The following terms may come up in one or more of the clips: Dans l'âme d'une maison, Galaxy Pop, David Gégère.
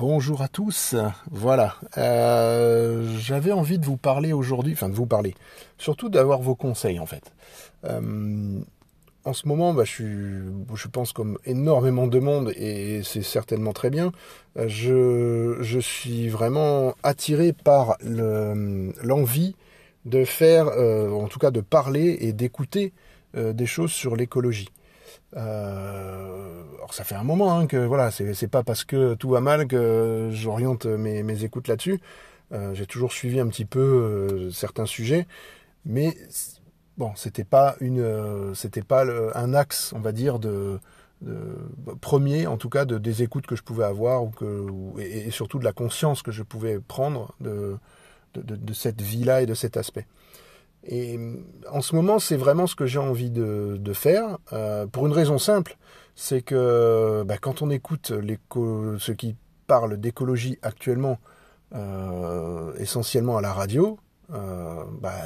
Bonjour à tous, voilà, j'avais envie de vous parler aujourd'hui, surtout d'avoir vos conseils en fait. En ce moment, je pense comme énormément de monde, et c'est certainement très bien, je suis vraiment attiré par l'envie de faire, en tout cas de parler et d'écouter des choses sur l'écologie. Alors ça fait un moment que voilà, c'est pas parce que tout va mal que j'oriente mes écoutes là-dessus. J'ai toujours suivi un petit peu certains sujets, mais bon, c'était pas un axe, on va dire, de premier en tout cas des écoutes que je pouvais avoir et surtout de la conscience que je pouvais prendre de cette vie-là et de cet aspect. Et en ce moment, c'est vraiment ce que j'ai envie de faire, pour une raison simple, c'est que quand on écoute ceux qui parlent d'écologie actuellement, essentiellement à la radio,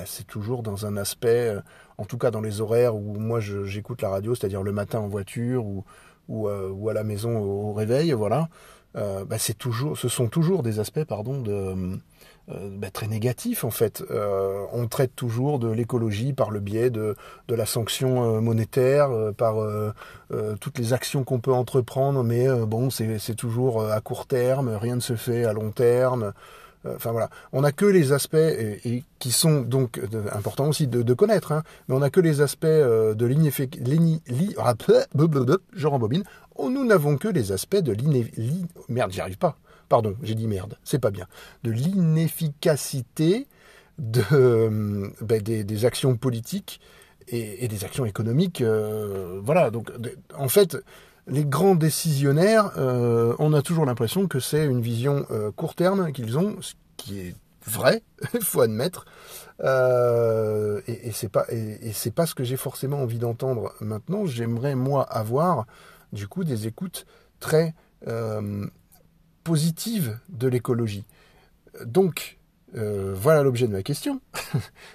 c'est toujours dans un aspect, en tout cas dans les horaires où moi j'écoute la radio, c'est-à-dire le matin en voiture ou à la maison au réveil, voilà. Ce sont toujours des aspects très négatifs en fait. On traite toujours de l'écologie par le biais de la sanction monétaire, par toutes les actions qu'on peut entreprendre, mais c'est toujours à court terme, rien ne se fait à long terme. Enfin voilà, on n'a que les aspects et qui sont donc importants aussi de connaître, mais on n'a que les aspects de l'inefficacité des actions politiques et des actions économiques. Voilà, donc en fait, les grands décisionnaires, on a toujours l'impression que c'est une vision court terme qu'ils ont, ce qui est vrai, il faut admettre, et c'est pas ce que j'ai forcément envie d'entendre maintenant. J'aimerais moi avoir du coup des écoutes très positives de l'écologie. Donc voilà l'objet de ma question,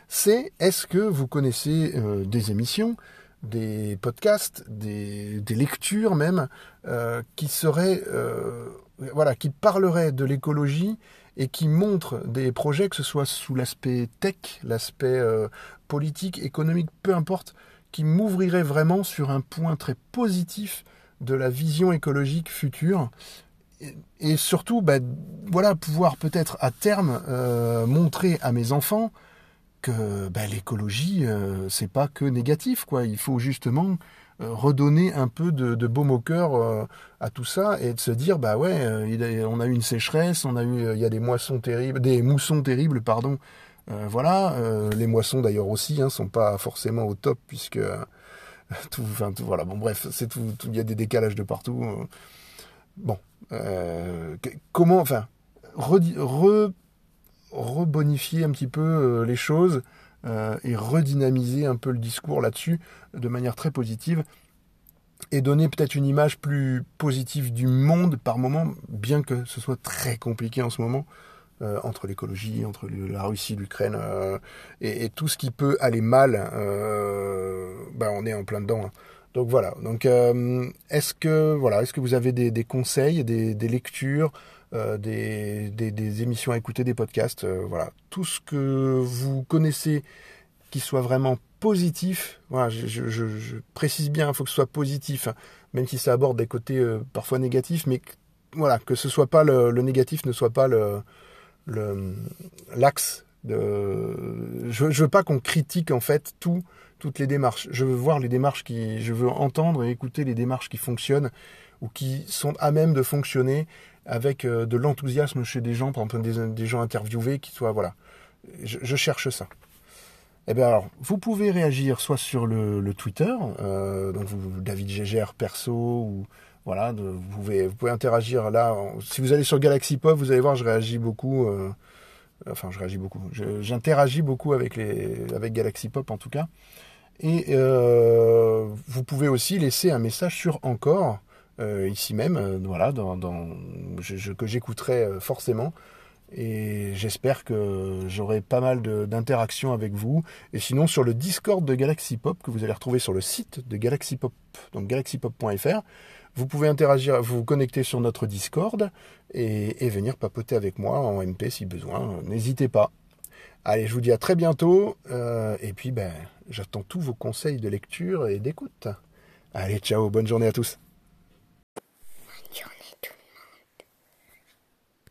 c'est est-ce que vous connaissez des émissions, des podcasts, des lectures même, qui parleraient de l'écologie et qui montrent des projets, que ce soit sous l'aspect tech, l'aspect politique, économique, peu importe, qui m'ouvriraient vraiment sur un point très positif de la vision écologique future, et surtout pouvoir peut-être à terme montrer à mes enfants que l'écologie, c'est pas que négatif, quoi. Il faut justement redonner un peu de baume au cœur à tout ça, et de se dire on a eu une sécheresse, il y a des moussons terribles. Les moissons d'ailleurs aussi sont pas forcément au top, puisque il y a des décalages de partout. Rebonifier un petit peu les choses et redynamiser un peu le discours là-dessus de manière très positive, et donner peut-être une image plus positive du monde par moment, bien que ce soit très compliqué en ce moment, entre l'écologie, entre la Russie, l'Ukraine et tout ce qui peut aller mal, on est en plein dedans, Donc voilà. Donc est-ce que vous avez des conseils, des lectures, des émissions à écouter, des podcasts, voilà, tout ce que vous connaissez qui soit vraiment positif. Voilà, je précise bien, il faut que ce soit positif, même si ça aborde des côtés parfois négatifs, mais que ce soit pas le négatif ne soit pas l'axe. Je veux pas qu'on critique en fait toutes les démarches. Je veux entendre et écouter les démarches qui fonctionnent, ou qui sont à même de fonctionner, avec de l'enthousiasme chez des gens, par exemple des gens interviewés qui soient, voilà. Je cherche ça. Et bien alors, vous pouvez réagir soit sur le Twitter, donc David Gégère perso, ou voilà, vous pouvez interagir là. Si vous allez sur Galaxy Pop, vous allez voir, j'interagis beaucoup avec Galaxy Pop en tout cas. Et vous pouvez aussi laisser un message sur Encore, ici même, que j'écouterai forcément. et j'espère que j'aurai pas mal d'interactions avec vous. Et sinon, sur le Discord de Galaxy Pop, que vous allez retrouver sur le site de Galaxy Pop, donc galaxypop.fr, vous pouvez interagir, vous connecter sur notre Discord et venir papoter avec moi en MP si besoin. N'hésitez pas. Allez, je vous dis à très bientôt. Et puis, j'attends tous vos conseils de lecture et d'écoute. Allez, ciao, bonne journée à tous.